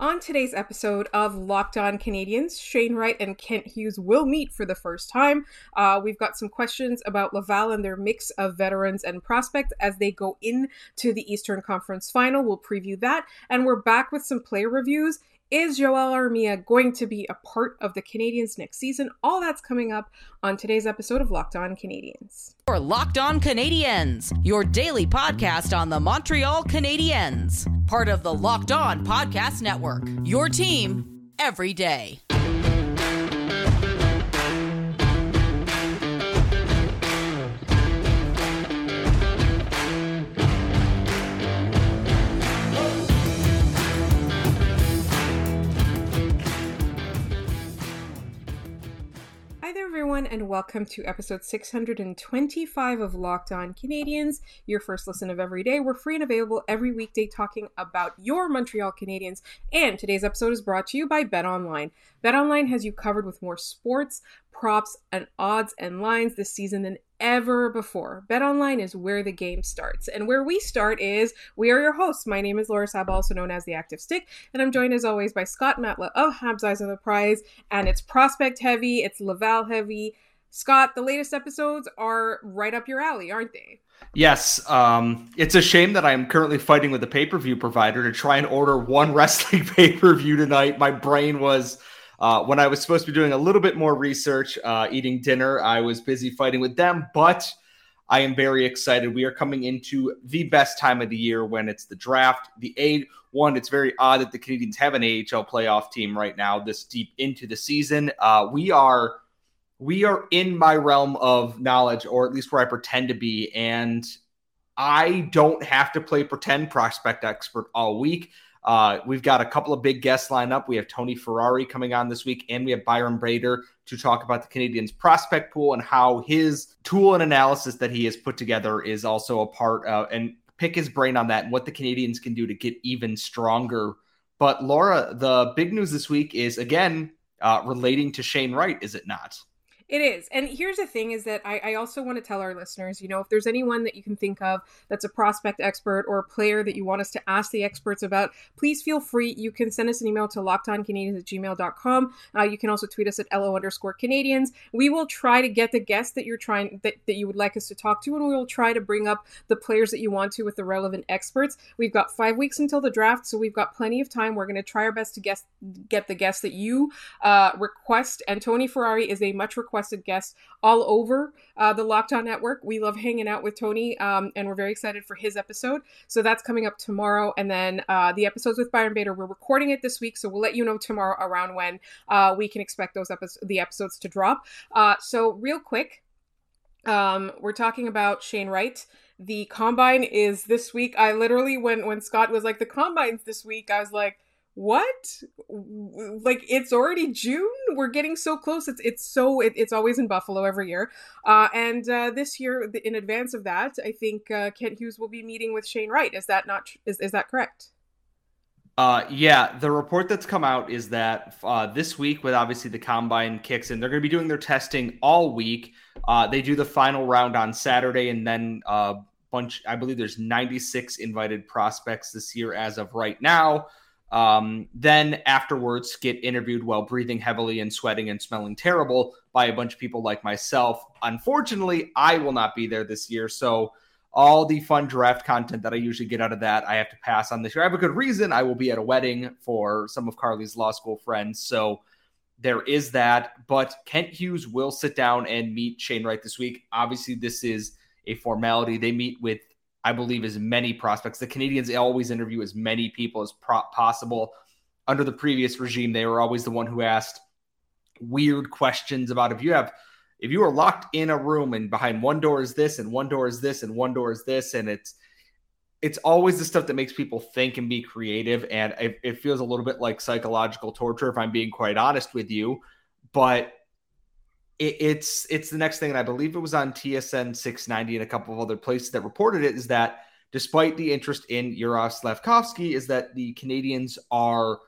On today's episode of Locked On Canadiens, Shane Wright and Kent Hughes will meet for the first time. We've got some questions about Laval and their mix of veterans and prospects as they go into the Eastern Conference Final. We'll preview that, and we're back with some player reviews. Is Joel Armia going to be a part of the Canadiens next season? All that's coming up on today's episode of Locked On Canadiens. Or Locked On Canadiens, your daily podcast on the Montreal Canadiens. Part of the Locked On Podcast Network, your team every day. Hi there, everyone, and welcome to episode 625 of Locked On Canadiens, your first listen of every day. We're free and available every weekday talking about your Montreal Canadiens, and today's episode is brought to you by BetOnline. BetOnline has you covered with more sports, props, and odds and lines this season than ever before. BetOnline is where the game starts, and where we start is we are your hosts. My name is Laura Saba, also known as The Active Stick, and I'm joined as always by Scott Matla of Habs Eyes on the Prize, and it's prospect heavy, it's Laval heavy. Scott, the latest episodes are right up your alley, aren't they? Yes. It's a shame that I am currently fighting with a pay-per-view provider to try and order one wrestling pay-per-view tonight. My brain was... when I was supposed to be doing a little bit more research, eating dinner, I was busy fighting with them, but I am very excited. We are coming into the best time of the year when it's the draft, the A1. It's very odd that the Canadiens have an AHL playoff team right now, this deep into the season. We are in my realm of knowledge, or at least where I pretend to be, and I don't have to play pretend prospect expert all week. We've got a couple of big guests lined up. We have Tony Ferrari coming on this week, and we have Byron Bader to talk about the Canadiens prospect pool and how his tool and analysis that he has put together is also a part of, and pick his brain on that and what the Canadiens can do to get even stronger. But Laura, the big news this week is, again, relating to Shane Wright, is it not? It is. And here's the thing is that I also want to tell our listeners, you know, if there's anyone that you can think of that's a prospect expert or a player that you want us to ask the experts about, please feel free. You can send us an email to lockedoncanadiens@gmail.com. You can also tweet us at @LO_Canadiens. We will try to get the guests that you're trying that you would like us to talk to, and we will try to bring up the players that you want to with the relevant experts. We've got 5 weeks until the draft, so we've got plenty of time. We're going to try our best to get the guests that you request. And Tony Ferrari is a much requested guest all over the Locked On Network. We love hanging out with Tony, and we're very excited for his episode. So that's coming up tomorrow. And then the episodes with Byron Bader, we're recording it this week, so we'll let you know tomorrow around when we can expect those episodes to drop. So real quick, we're talking about Shane Wright. The Combine is this week. I literally, when Scott was like, the Combine's this week, I was like, what? Like, it's already June? We're getting so close. It's always in Buffalo every year. And this year, in advance of that, I think Kent Hughes will be meeting with Shane Wright. Is that not is that correct? Yeah. The report that's come out is that this week, with obviously the Combine kicks in, they're going to be doing their testing all week. They do the final round on Saturday, and then a bunch. I believe there's 96 invited prospects this year as of right now. Then afterwards get interviewed while breathing heavily and sweating and smelling terrible by a bunch of people like myself. Unfortunately, I will not be there this year. So all the fun draft content that I usually get out of that, I have to pass on this year. I have a good reason. I will be at a wedding for some of Carly's law school friends. So there is that, but Kent Hughes will sit down and meet Shane Wright this week. Obviously this is a formality. They meet with, I believe, as many prospects. The Canadiens always interview as many people as possible. Under the previous regime, they were always the one who asked weird questions about if you are locked in a room and behind one door is this and one door is this and one door is this. And it's always the stuff that makes people think and be creative. And it feels a little bit like psychological torture, if I'm being quite honest with you, but it's the next thing, and I believe it was on TSN 690 and a couple of other places that reported it, is that despite the interest in Juraj Slafkovsky, is that the Canadiens are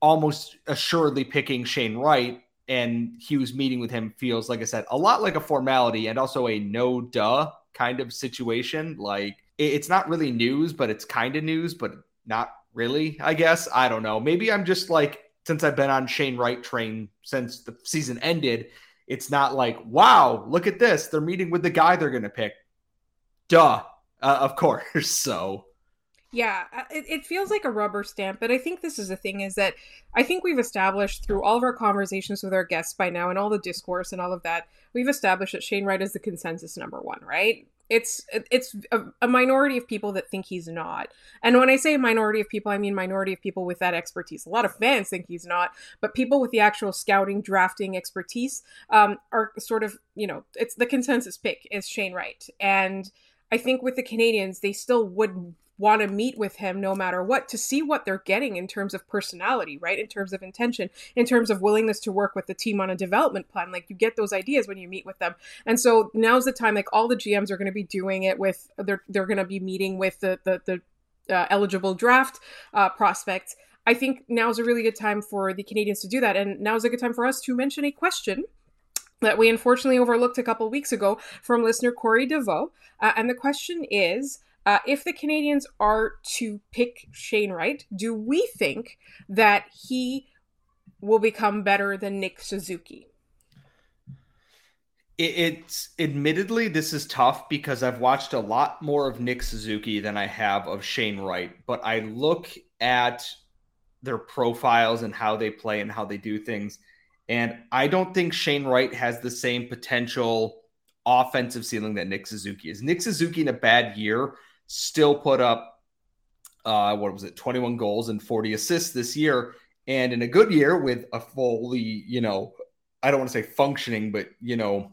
almost assuredly picking Shane Wright, and Hughes meeting with him feels, like I said, a lot like a formality and also a no-duh kind of situation. Like, it's not really news, but it's kind of news, but not really, I guess. I don't know. Maybe I'm just like, since I've been on Shane Wright train since the season ended, it's not like, wow, look at this. They're meeting with the guy they're going to pick. Duh. Of course. So. Yeah, it feels like a rubber stamp, but I think this is the thing is that I think we've established through all of our conversations with our guests by now and all the discourse and all of that, we've established that Shane Wright is the consensus number one, right? It's a minority of people that think he's not. And when I say minority of people, I mean minority of people with that expertise. A lot of fans think he's not, but people with the actual scouting, drafting expertise are sort of, you know, it's the consensus pick is Shane Wright. And I think with the Canadians, they still would want to meet with him no matter what, to see what they're getting in terms of personality, right? In terms of intention, in terms of willingness to work with the team on a development plan. Like, you get those ideas when you meet with them. And so now's the time, like, all the GMs are going to be doing it with, they're going to be meeting with the eligible draft prospects. I think now's a really good time for the Canadians to do that. And now's a good time for us to mention a question that we unfortunately overlooked a couple weeks ago from listener Corey DeVoe. And the question is, if the Canadiens are to pick Shane Wright, do we think that he will become better than Nick Suzuki? It's admittedly, this is tough because I've watched a lot more of Nick Suzuki than I have of Shane Wright, but I look at their profiles and how they play and how they do things. And I don't think Shane Wright has the same potential offensive ceiling that Nick Suzuki is. Nick Suzuki in a bad year still put up, 21 goals and 40 assists this year. And in a good year with a fully, you know, I don't want to say functioning, but, you know,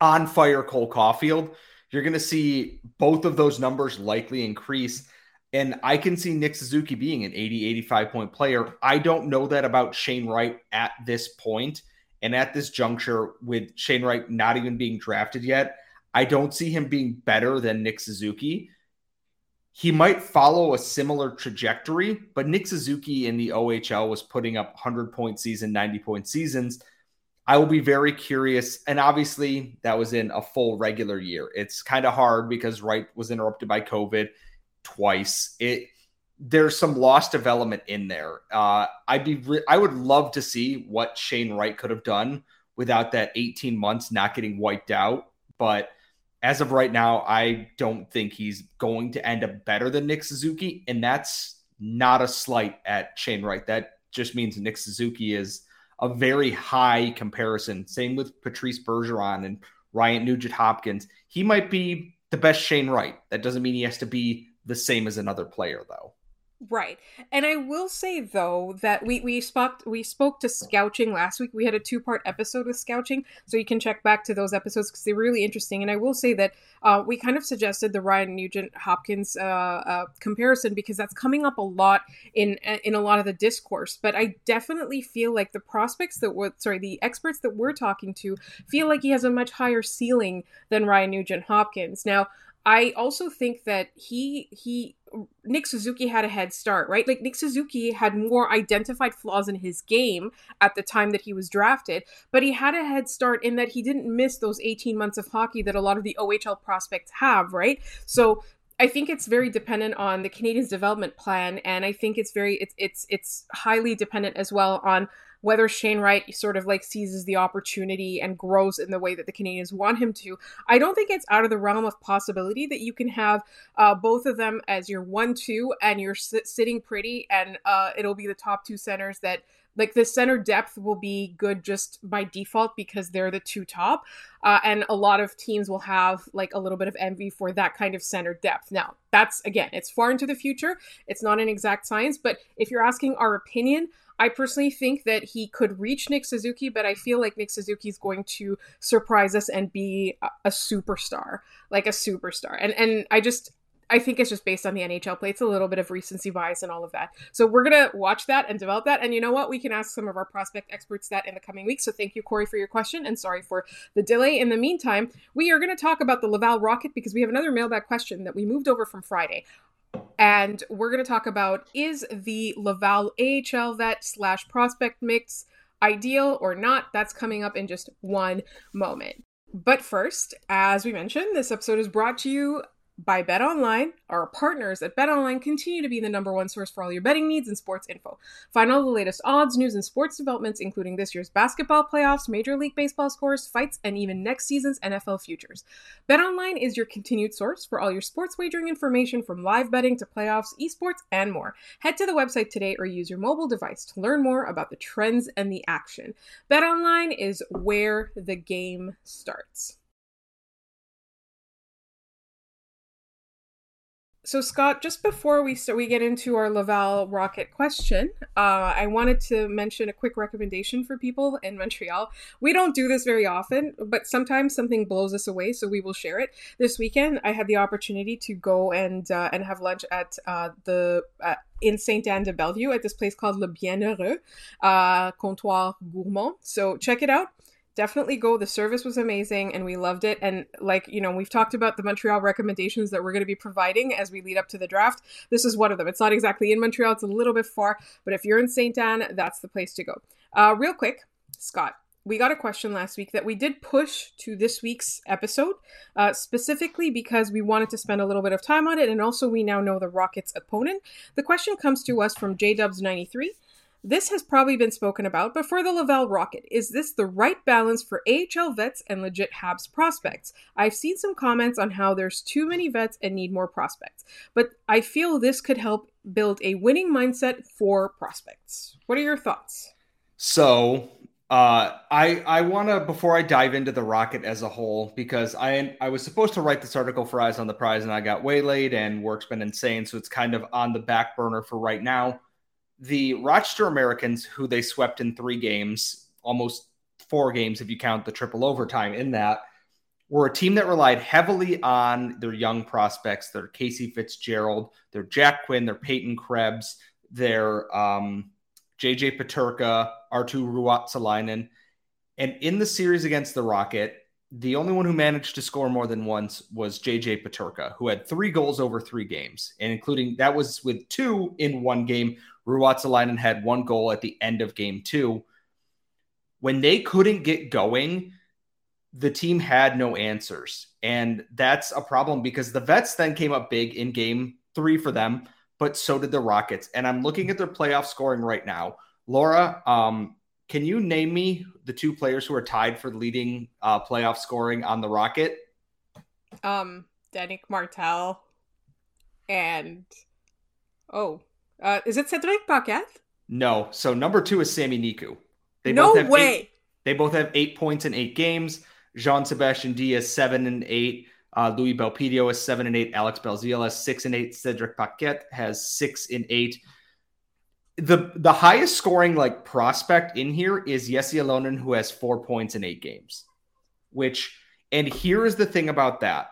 on fire Cole Caulfield, you're going to see both of those numbers likely increase. And I can see Nick Suzuki being an 80-85 point player. I don't know that about Shane Wright at this point. And at this juncture with Shane Wright not even being drafted yet, I don't see him being better than Nick Suzuki. He might follow a similar trajectory, but Nick Suzuki in the OHL was putting up 100-point season, 90-point seasons. I will be very curious. And obviously, that was in a full regular year. It's kind of hard because Wright was interrupted by COVID twice. There's some lost development in there. I would love to see what Shane Wright could have done without that 18 months not getting wiped out. But as of right now, I don't think he's going to end up better than Nick Suzuki. And that's not a slight at Shane Wright. That just means Nick Suzuki is a very high comparison. Same with Patrice Bergeron and Ryan Nugent-Hopkins. He might be the best Shane Wright. That doesn't mean he has to be the same as another player, though. Right. And I will say, though, that we spoke to Scouching last week. We had a 2-part episode with Scouching, so you can check back to those episodes because they're really interesting. And I will say that we kind of suggested the Ryan Nugent-Hopkins comparison because that's coming up a lot in a lot of the discourse. But I definitely feel like the experts that we're talking to feel like he has a much higher ceiling than Ryan Nugent-Hopkins. Now, I also think that Nick Suzuki had a head start, right? Like, Nick Suzuki had more identified flaws in his game at the time that he was drafted, but he had a head start in that he didn't miss those 18 months of hockey that a lot of the OHL prospects have, right? So I think it's very dependent on the Canadiens' development plan, and I think it's highly dependent as well on whether Shane Wright sort of like seizes the opportunity and grows in the way that the Canadiens want him to. I don't think it's out of the realm of possibility that you can have both of them as your 1-2 and you're sitting pretty, and it'll be the top two centers that, like, the center depth will be good just by default because they're the two top. And a lot of teams will have like a little bit of envy for that kind of center depth. Now, that's, again, it's far into the future. It's not an exact science, but if you're asking our opinion, I personally think that he could reach Nick Suzuki, but I feel like Nick Suzuki is going to surprise us and be a superstar, like a superstar. And I think it's just based on the NHL play. It's a little bit of recency bias and all of that. So we're going to watch that and develop that. And you know what? We can ask some of our prospect experts that in the coming weeks. So thank you, Corey, for your question. And sorry for the delay. In the meantime, we are going to talk about the Laval Rocket because we have another mailbag question that we moved over from Friday. And we're going to talk about, is the Laval AHL vet / prospect mix ideal or not? That's coming up in just one moment. But first, as we mentioned, this episode is brought to you by BetOnline. Our partners at BetOnline continue to be the number one source for all your betting needs and sports info. Find all the latest odds, news, and sports developments, including this year's basketball playoffs, Major League Baseball scores, fights, and even next season's NFL futures. BetOnline is your continued source for all your sports wagering information, from live betting to playoffs, esports, and more. Head to the website today or use your mobile device to learn more about the trends and the action. BetOnline is where the game starts. So Scott, just before we get into our Laval Rocket question, I wanted to mention a quick recommendation for people in Montreal. We don't do this very often, but sometimes something blows us away, so we will share it. This weekend, I had the opportunity to go and have lunch at in Sainte-Anne-de-Bellevue at this place called Le Bienheureux, Comptoir Gourmand. So check it out. Definitely go. The service was amazing and we loved it. And like, you know, we've talked about the Montreal recommendations that we're going to be providing as we lead up to the draft. This is one of them. It's not exactly in Montreal. It's a little bit far, but if you're in Sainte Anne, that's the place to go. Real quick, Scott, we got a question last week that we did push to this week's episode, specifically because we wanted to spend a little bit of time on it. And also we now know the Rockets' opponent. The question comes to us from JDubs93. This has probably been spoken about, but for the Laval Rocket, is this the right balance for AHL vets and legit Habs prospects? I've seen some comments on how there's too many vets and need more prospects, but I feel this could help build a winning mindset for prospects. What are your thoughts? So I want to, before I dive into the Rocket as a whole, because I was supposed to write this article for Eyes on the Prize and I got waylaid and work's been insane. So it's kind of on the back burner for right now. The Rochester Americans, who they swept in 3 games, almost 4 games if you count the triple overtime in that, were a team that relied heavily on their young prospects, their Casey Fitzgerald, their Jack Quinn, their Peyton Krebs, their JJ Peterka, Arttu Ruotsalainen. And in the series against the Rocket, the only one who managed to score more than once was JJ Peterka, who had 3 goals over 3 games, and including that was with 2 in 1 game. Ruotsalainen had 1 goal at the end of game 2. When they couldn't get going, the team had no answers. And that's a problem because the vets then came up big in game 3 for them, but so did the Rockets. And I'm looking at their playoff scoring right now. Laura, can you name me the 2 players who are tied for leading playoff scoring on the Rocket? Danik Martel and... is it Cedric Paquette? No. So number 2 is Sammy Niku. They both have 8 points in 8 games. Jean Sebastien Dea is 7 and 8. Louis Belpidio is 7 and 8. Alex Belzile is 6 and 8. Cedric Paquette has 6 and 8. The highest scoring like prospect in here is Jesse Ylönen, who has 4 points in 8 games. And here is the thing about that.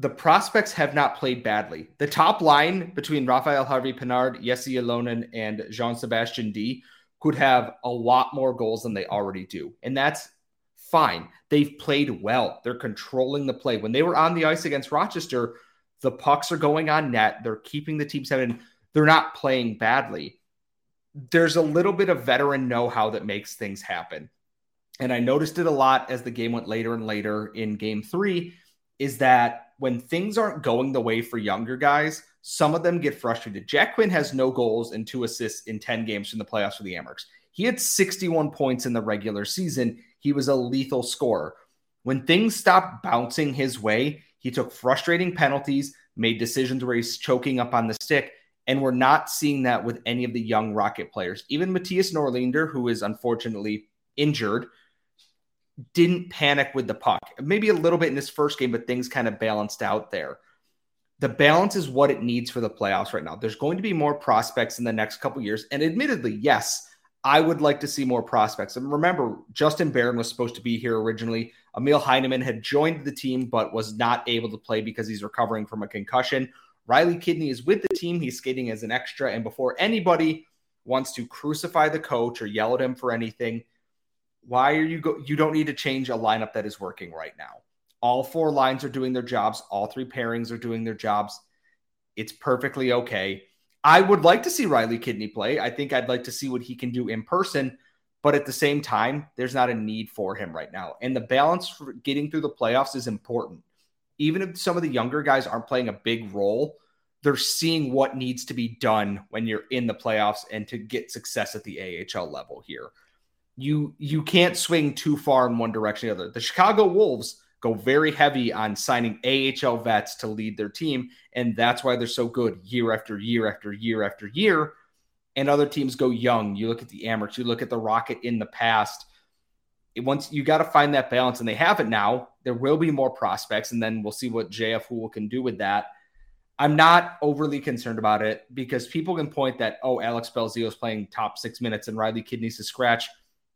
The prospects have not played badly. The top line between Raphael Harvey-Pinard, Jesse Ylönen, and Jean Sebastien Dea could have a lot more goals than they already do. And that's fine. They've played well. They're controlling the play. When they were on the ice against Rochester, the pucks are going on net. They're keeping the team seven. They're not playing badly. There's a little bit of veteran know-how that makes things happen. And I noticed it a lot as the game went later and later in game 3, is that when things aren't going the way for younger guys, some of them get frustrated. Jack Quinn has no goals and 2 assists in 10 games from the playoffs for the Amherst. He had 61 points in the regular season. He was a lethal scorer. When things stopped bouncing his way, he took frustrating penalties, made decisions where he's choking up on the stick, and we're not seeing that with any of the young Rocket players. Even Matthias Norlander, who is unfortunately injured, didn't panic with the puck. Maybe a little bit in his first game, but things kind of balanced out there. The balance is what it needs for the playoffs right now. There's going to be more prospects in the next couple of years. And admittedly, yes, I would like to see more prospects. And remember, Justin Barron was supposed to be here originally. Emil Heineman had joined the team, but was not able to play because he's recovering from a concussion. Riley Kidney is with the team. He's skating as an extra. And before anybody wants to crucify the coach or yell at him for anything, why are you you don't need to change a lineup that is working right now. All 4 lines are doing their jobs. All 3 pairings are doing their jobs. It's perfectly okay. I would like to see Riley Kidney play. I think I'd like to see what he can do in person, but at the same time, there's not a need for him right now. And the balance for getting through the playoffs is important. even if some of the younger guys aren't playing a big role, they're seeing what needs to be done when you're in the playoffs and to get success at the AHL level here. You can't swing too far in one direction or the other. The Chicago Wolves go very heavy on signing AHL vets to lead their team, and that's why they're so good year after year after year after year. And other teams go young. You look at the Amherst, you look at the Rocket in the past. Once you got to find that balance, and they have it now. There will be more prospects, and then we'll see what JF Hoole can do with that. I'm not overly concerned about it because people can point that, oh, Alex Belzile is playing top 6 minutes and Riley Kidney's a scratch.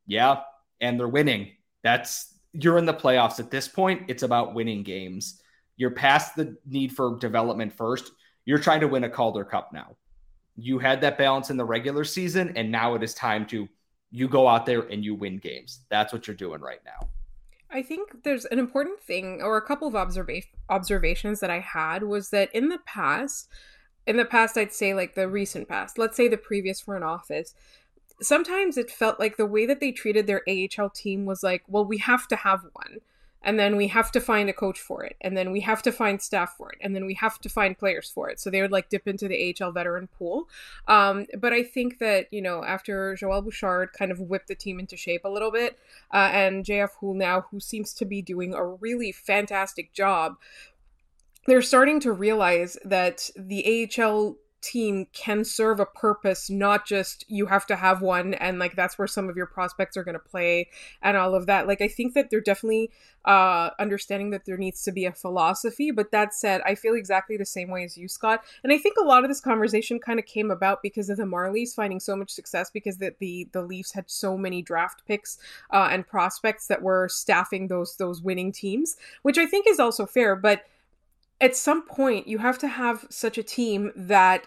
Yeah, and they're winning. You're in the playoffs at this point. It's about winning games. You're past the need for development first. You're trying to win a Calder Cup now. You had that balance in the regular season, and now it is time to you go out there and you win games. That's what you're doing right now. I think there's an important thing or a couple of observations that I had was that in the past, I'd say like the recent past, let's say the previous front office, sometimes it felt like the way that they treated their AHL team was like, well, we have to have one. And then we have to find a coach for it. And then we have to find staff for it. And then we have to find players for it. So they would like dip into the AHL veteran pool. But I think that, you know, after Joël Bouchard kind of whipped the team into shape a little bit, and JF Hoole now, who seems to be doing a really fantastic job, they're starting to realize that the AHL team can serve a purpose, not just you have to have one and like that's where some of your prospects are going to play and all of that. Like I think that they're definitely understanding that there needs to be a philosophy. But that said, I feel exactly the same way as you, Scott, and I think a lot of this conversation kind of came about because of the Marlies finding so much success because that the Leafs had so many draft picks and prospects that were staffing those winning teams, which I think is also fair. But at some point, you have to have such a team that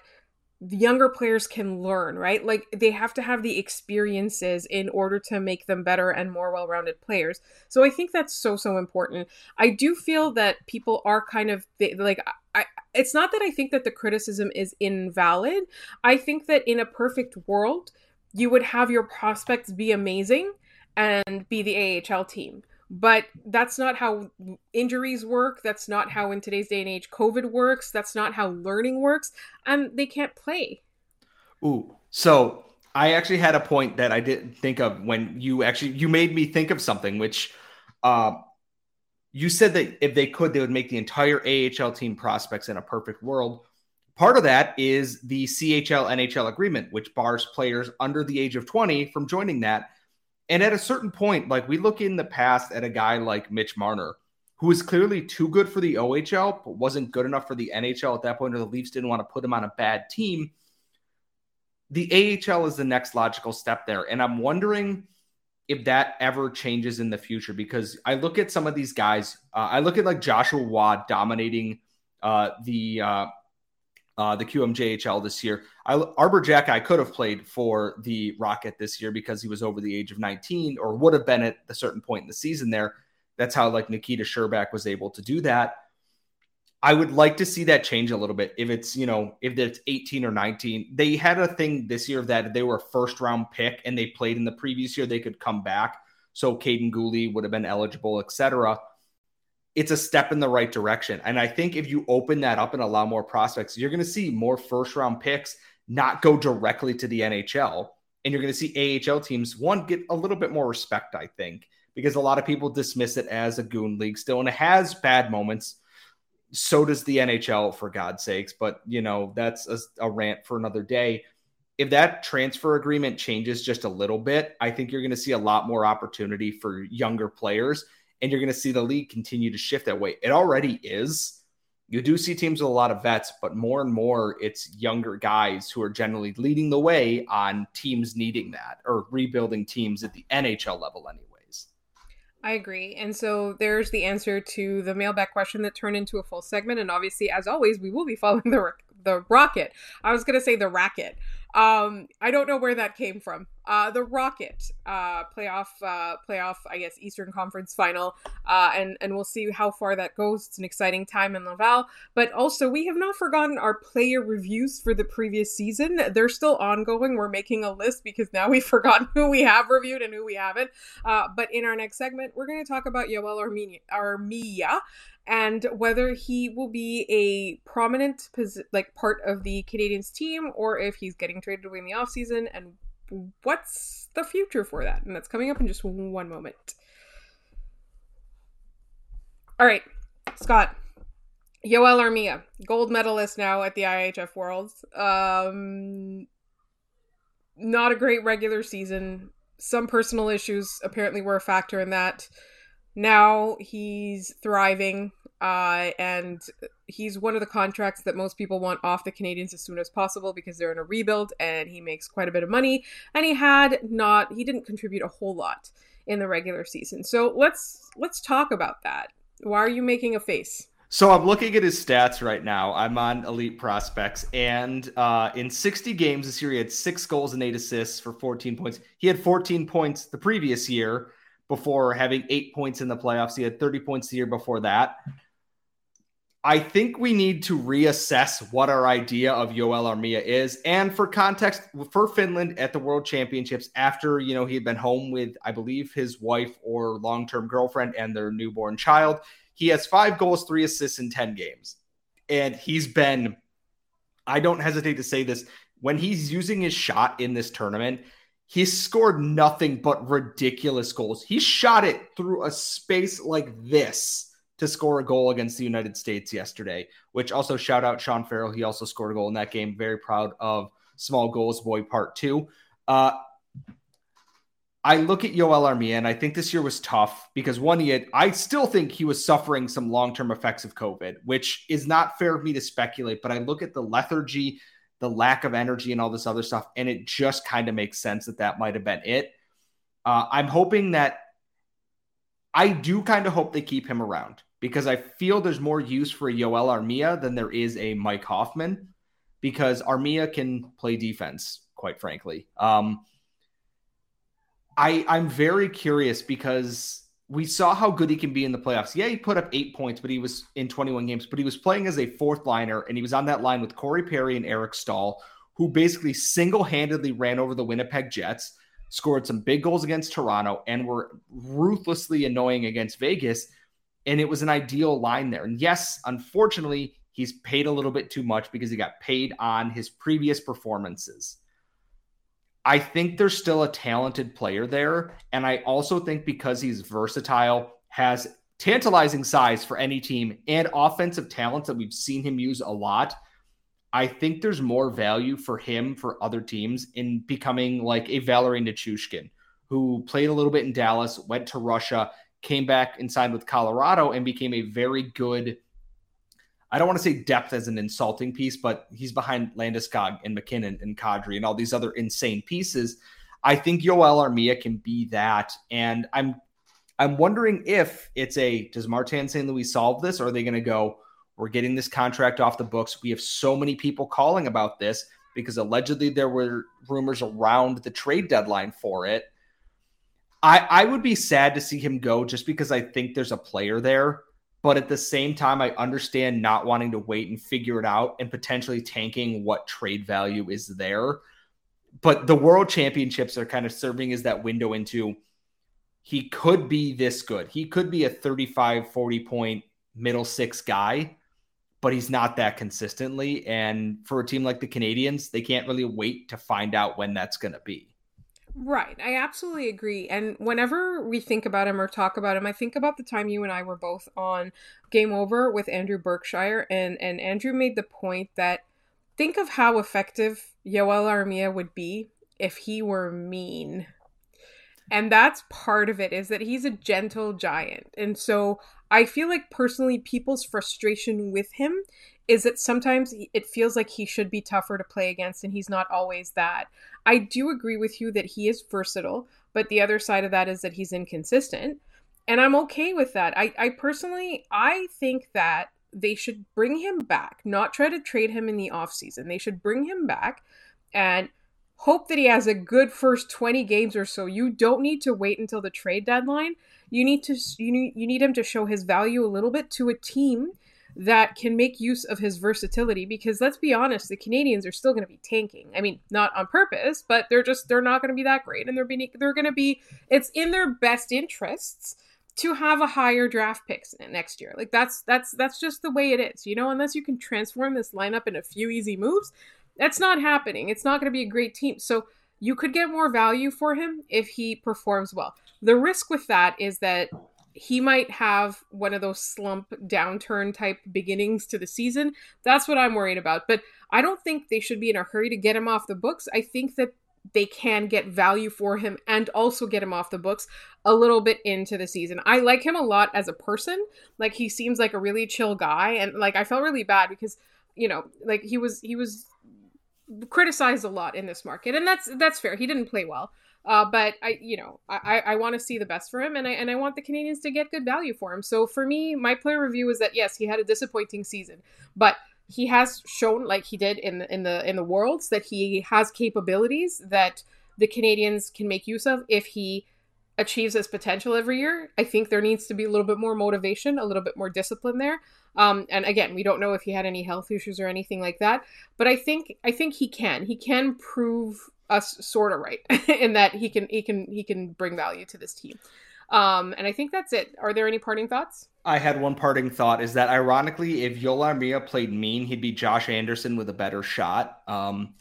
the younger players can learn, right? Like they have to have the experiences in order to make them better and more well-rounded players. So I think that's so important. I do feel that people are kind of like, it's not that I think that the criticism is invalid. I think that in a perfect world, you would have your prospects be amazing and be the AHL team. But that's not how injuries work. That's not how in today's day and age COVID works. That's not how learning works. And they can't play. Ooh. So I actually had a point that I didn't think of when you made me think of something, which you said that if they could, they would make the entire AHL team prospects in a perfect world. Part of that is the CHL-NHL agreement, which bars players under the age of 20 from joining that. And at a certain point, like we look in the past at a guy like Mitch Marner, who was clearly too good for the OHL, but wasn't good enough for the NHL at that point, or the Leafs didn't want to put him on a bad team. The AHL is the next logical step there. And I'm wondering if that ever changes in the future, because I look at some of these guys, I look at like Joshua Waugh dominating the QMJHL this year. Arbor Jack, I could have played for the Rocket this year because he was over the age of 19 or would have been at a certain point in the season there. That's how like Nikita Sherbak was able to do that. I would like to see that change a little bit. If it's, you know, if it's 18 or 19, they had a thing this year that if they were a first round pick and they played in the previous year, they could come back. So Caden Gooley would have been eligible, etc. It's a step in the right direction. And I think if you open that up and allow more prospects, you're going to see more first-round picks not go directly to the NHL. And you're going to see AHL teams, one, get a little bit more respect, I think, because a lot of people dismiss it as a goon league still, and it has bad moments. So does the NHL, for God's sakes. But, you know, that's a rant for another day. If that transfer agreement changes just a little bit, I think you're going to see a lot more opportunity for younger players. And you're going to see the league continue to shift that way. It already is. You do see teams with a lot of vets, but more and more it's younger guys who are generally leading the way on teams needing that or rebuilding teams at the NHL level anyways. I agree. And so there's the answer to the mailbag question that turned into a full segment. And obviously, as always, we will be following the Rocket. I was going to say the Racket. I don't know where that came from. The Rocket playoff, I guess, Eastern Conference Final. And we'll see how far that goes. It's an exciting time in Laval. But also, we have not forgotten our player reviews for the previous season. They're still ongoing. We're making a list because now we've forgotten who we have reviewed and who we haven't. But in our next segment, we're going to talk about Joel Armia and whether he will be a prominent part of the Canadiens team, or if he's getting traded away in the offseason, and what's the future for that. And that's coming up in just one moment. All right, Scott. Joel Armia, gold medalist now at the IHF Worlds. Not a great regular season. Some personal issues apparently were a factor in that. Now he's thriving, and he's one of the contracts that most people want off the Canadiens as soon as possible because they're in a rebuild, and he makes quite a bit of money, and he didn't contribute a whole lot in the regular season. So let's talk about that. Why are you making a face? So I'm looking at his stats right now. I'm on Elite Prospects, and in 60 games this year, he had 6 goals and 8 assists for 14 points. He had 14 points the previous year before having 8 points in the playoffs. He had 30 points the year before that. I think we need to reassess what our idea of Joel Armia is. And for context, for Finland at the World Championships, after he had been home with, I believe, his wife or long-term girlfriend and their newborn child, he has 5 goals, 3 assists in 10 games. And he's been, I don't hesitate to say this, when he's using his shot in this tournament, he's scored nothing but ridiculous goals. He shot it through a space like this to score a goal against the United States yesterday, which also shout out Sean Farrell. He also scored a goal in that game. Very proud of Small Goals Boy Part 2. I look at Joel Armia, and I think this year was tough because I still think he was suffering some long-term effects of COVID, which is not fair of me to speculate, but I look at the lethargy, the lack of energy, and all this other stuff, and it just kind of makes sense that might have been it. I'm hoping that I do kind of hope they keep him around because I feel there's more use for Joel Armia than there is a Mike Hoffman because Armia can play defense, quite frankly. I'm very curious because we saw how good he can be in the playoffs. Yeah, he put up 8 points, but he was in 21 games, but he was playing as a fourth liner, and he was on that line with Corey Perry and Eric Stahl, who basically single-handedly ran over the Winnipeg Jets, scored some big goals against Toronto, and were ruthlessly annoying against Vegas, and it was an ideal line there. And yes, unfortunately, he's paid a little bit too much because he got paid on his previous performances. I think there's still a talented player there. And I also think because he's versatile, has tantalizing size for any team and offensive talents that we've seen him use a lot. I think there's more value for him for other teams in becoming like a Valeri Nichushkin, who played a little bit in Dallas, went to Russia, came back and signed with Colorado and became a very good, I don't want to say depth as an insulting piece, but he's behind Landeskog and McKinnon and Kadri and all these other insane pieces. I think Joel Armia can be that. And I'm wondering if it's does Martin St. Louis solve this? Or are they going to go, we're getting this contract off the books. We have so many people calling about this because allegedly there were rumors around the trade deadline for it. I would be sad to see him go just because I think there's a player there. But at the same time, I understand not wanting to wait and figure it out and potentially tanking what trade value is there. But the World Championships are kind of serving as that window into he could be this good. He could be a 35, 40-point middle six guy, but he's not that consistently. And for a team like the Canadiens, they can't really wait to find out when that's going to be. Right. I absolutely agree. And whenever we think about him or talk about him, I think about the time you and I were both on Game Over with Andrew Berkshire. And Andrew made the point that think of how effective Joel Armia would be if he were mean. And that's part of it is that he's a gentle giant. And so I feel like personally people's frustration with him is that sometimes it feels like he should be tougher to play against, and he's not always that. I do agree with you that he is versatile, but the other side of that is that he's inconsistent, and I'm okay with that. I personally think that they should bring him back, not try to trade him in the offseason. They should bring him back and hope that he has a good first 20 games or so. You don't need to wait until the trade deadline. You need him to show his value a little bit to a team that can make use of his versatility, because let's be honest, the Canadiens are still going to be tanking. I mean, not on purpose, but they're not going to be that great, and they're going to be, it's in their best interests to have a higher draft pick next year. Like that's just the way it is, you know, unless you can transform this lineup in a few easy moves, that's not happening. It's not going to be a great team. So you could get more value for him if he performs well. The risk with that is that he might have one of those slump downturn type beginnings to the season. That's what I'm worried about. But I don't think they should be in a hurry to get him off the books. I think that they can get value for him and also get him off the books a little bit into the season. I like him a lot as a person. Like, he seems like a really chill guy. And like, I felt really bad because, you know, like he was criticized a lot in this market. And that's fair. He didn't play well. But I want to see the best for him, and I want the Canadiens to get good value for him. So for me, my player review is that yes, he had a disappointing season, but he has shown, like he did in the Worlds, that he has capabilities that the Canadiens can make use of if he achieves his potential every year. I think there needs to be a little bit more motivation, a little bit more discipline there. And again, we don't know if he had any health issues or anything like that, but I think he can prove us sort of right in that he can bring value to this team. And I think that's it. Are there any parting thoughts? I had one parting thought, is that ironically, if Joel Armia played mean, he'd be Josh Anderson with a better shot. I'm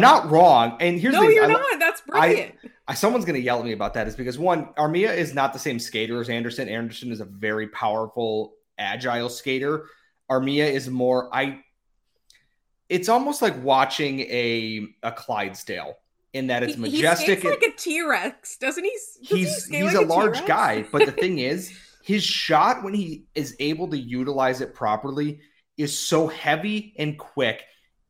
not wrong. And here's the thing. No, you're not. That's brilliant. Someone's going to yell at me about that, is because one, Armia is not the same skater as Anderson. Anderson is a very powerful, agile skater. Armia is more, it's almost like watching a Clydesdale in that it's majestic. He skates like a T-Rex, doesn't he? He's like a large guy, but the thing is, his shot, when he is able to utilize it properly, is so heavy and quick.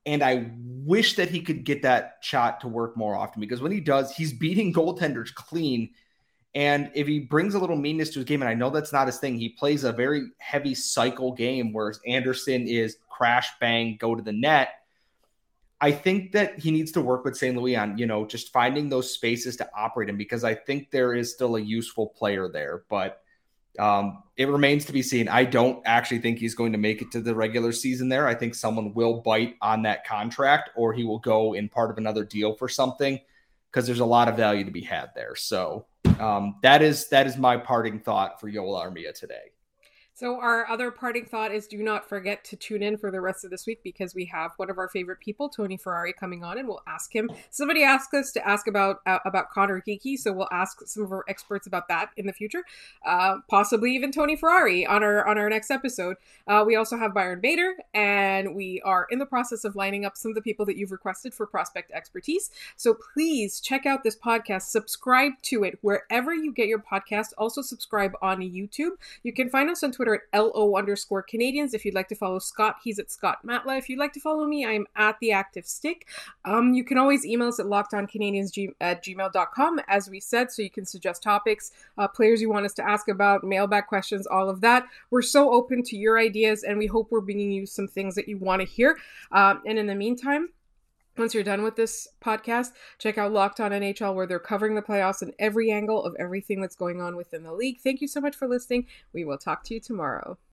And I wish that he could get that shot to work more often, because when he does, he's beating goaltenders clean. And if he brings a little meanness to his game, and I know that's not his thing, he plays a very heavy cycle game, whereas Anderson is crash, bang, go to the net. I think that he needs to work with St. Louis on, you know, just finding those spaces to operate in, because I think there is still a useful player there, but it remains to be seen. I don't actually think he's going to make it to the regular season there. I think someone will bite on that contract, or he will go in part of another deal for something, because there's a lot of value to be had there. So that is my parting thought for Joel Armia today. So our other parting thought is, do not forget to tune in for the rest of this week, because we have one of our favorite people, Tony Ferrari, coming on, and we'll ask him. Somebody asked us to ask about Connor Geekie, so we'll ask some of our experts about that in the future, possibly even Tony Ferrari on our next episode. We also have Byron Bader, and we are in the process of lining up some of the people that you've requested for prospect expertise. So please check out this podcast, subscribe to it wherever you get your podcast. Also subscribe on YouTube. You can find us on Twitter at LO_Canadians. If you'd like to follow Scott, he's at Scott Matla. If you'd like to follow me, I'm at The Active Stick. You can always email us at lockedoncanadians@gmail.com, as we said, so you can suggest topics, players you want us to ask about, mailbag questions, all of that. We're so open to your ideas, and we hope we're bringing you some things that you want to hear. And in the meantime, once you're done with this podcast, check out Locked On NHL, where they're covering the playoffs and every angle of everything that's going on within the league. Thank you so much for listening. We will talk to you tomorrow.